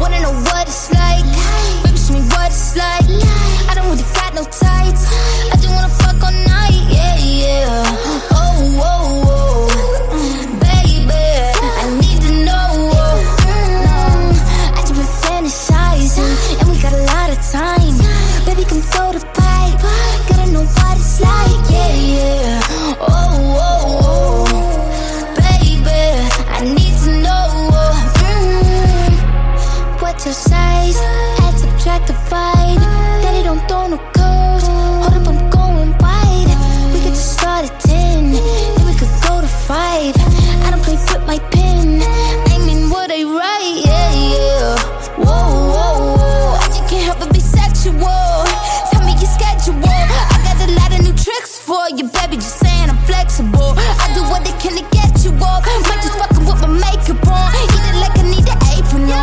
wanna know what it's like. Baby, show me what it's like. I don't really got no tights. I just wanna fuck all night, yeah, yeah. Oh, oh, oh, baby, I need to know. I just been fantasizing, and we got a lot of time. Baby, come throw the pipe. Gotta know what it's like, yeah, yeah. Oh, oh, oh.Your size, add, subtract, divide. Daddy don't throw no curves. Hold up, I'm going wide. We could just start at 10, then we could go to 5. I don't play with my pen. I mean, what I write, yeah, yeah. Whoa, whoa, whoa. I just can't help but be sexual. Tell me your schedule. I got a lot of new tricks for you, baby. Just saying I'm flexible. I do what I can to get you off. Might just fucking with my makeup on. Either like I need an apron on.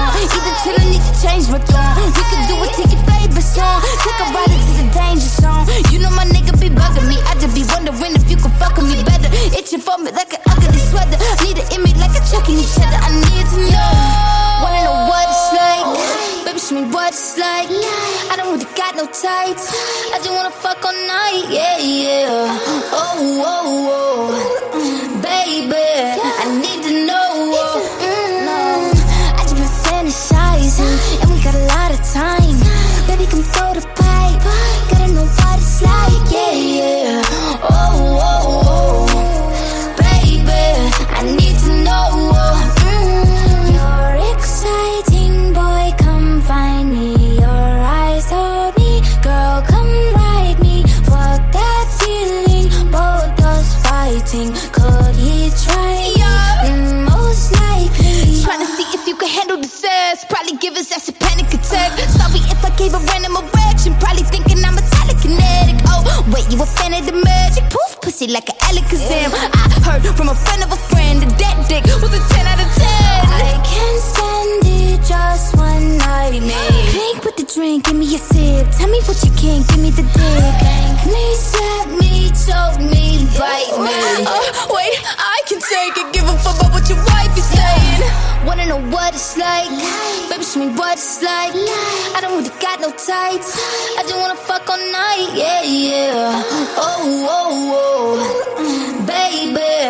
Change my thought. We could do it, take your favorite song. Take a ride into the danger zone. You know my nigga be bugging me. I just be wondering if you could fuck with me better. Itching for me like an ugly sweater. Need it in me like a chuck in each other. I need to know. Wanna know what it's like. Baby, show me what it's like. I don't really got no tights. I just wanna fuck all night, yeah, yeah. Oh, oh, oh, baby, I need to know. I just been fantasizing.Got a lot of time, baby, come throw the pipe. Gotta know what it's like, yeah, yeah. Oh, oh, oh, baby, I need to know. You're exciting, boy, come find me. Your eyes hold me, girl, come ride me. Fuck that feeling, both us fighting. Could he try me? Most likely. Tryna see if you can handle this ass. Probably give his ass a.Sorry if I gave a random erection. Probably thinking I'm a telekinetic. Oh, wait, you a fan of the magic? Poof, pussy like an Alakazam. I heard from a friend of a friend that that dick was a 10 out of 10. I can't stand it, just one night, man. Drink with the drink, give me a sip. Tell me what you can, give me the dick. Thank me, slap me, choke me, bite me. Oh, wait, I can take it. Give a fuck about what your wife is saying. Wanna know what it's like. Baby, show me what it's like. I don't really got no tights. I just wanna fuck all night, yeah, yeah. Oh, oh, oh, baby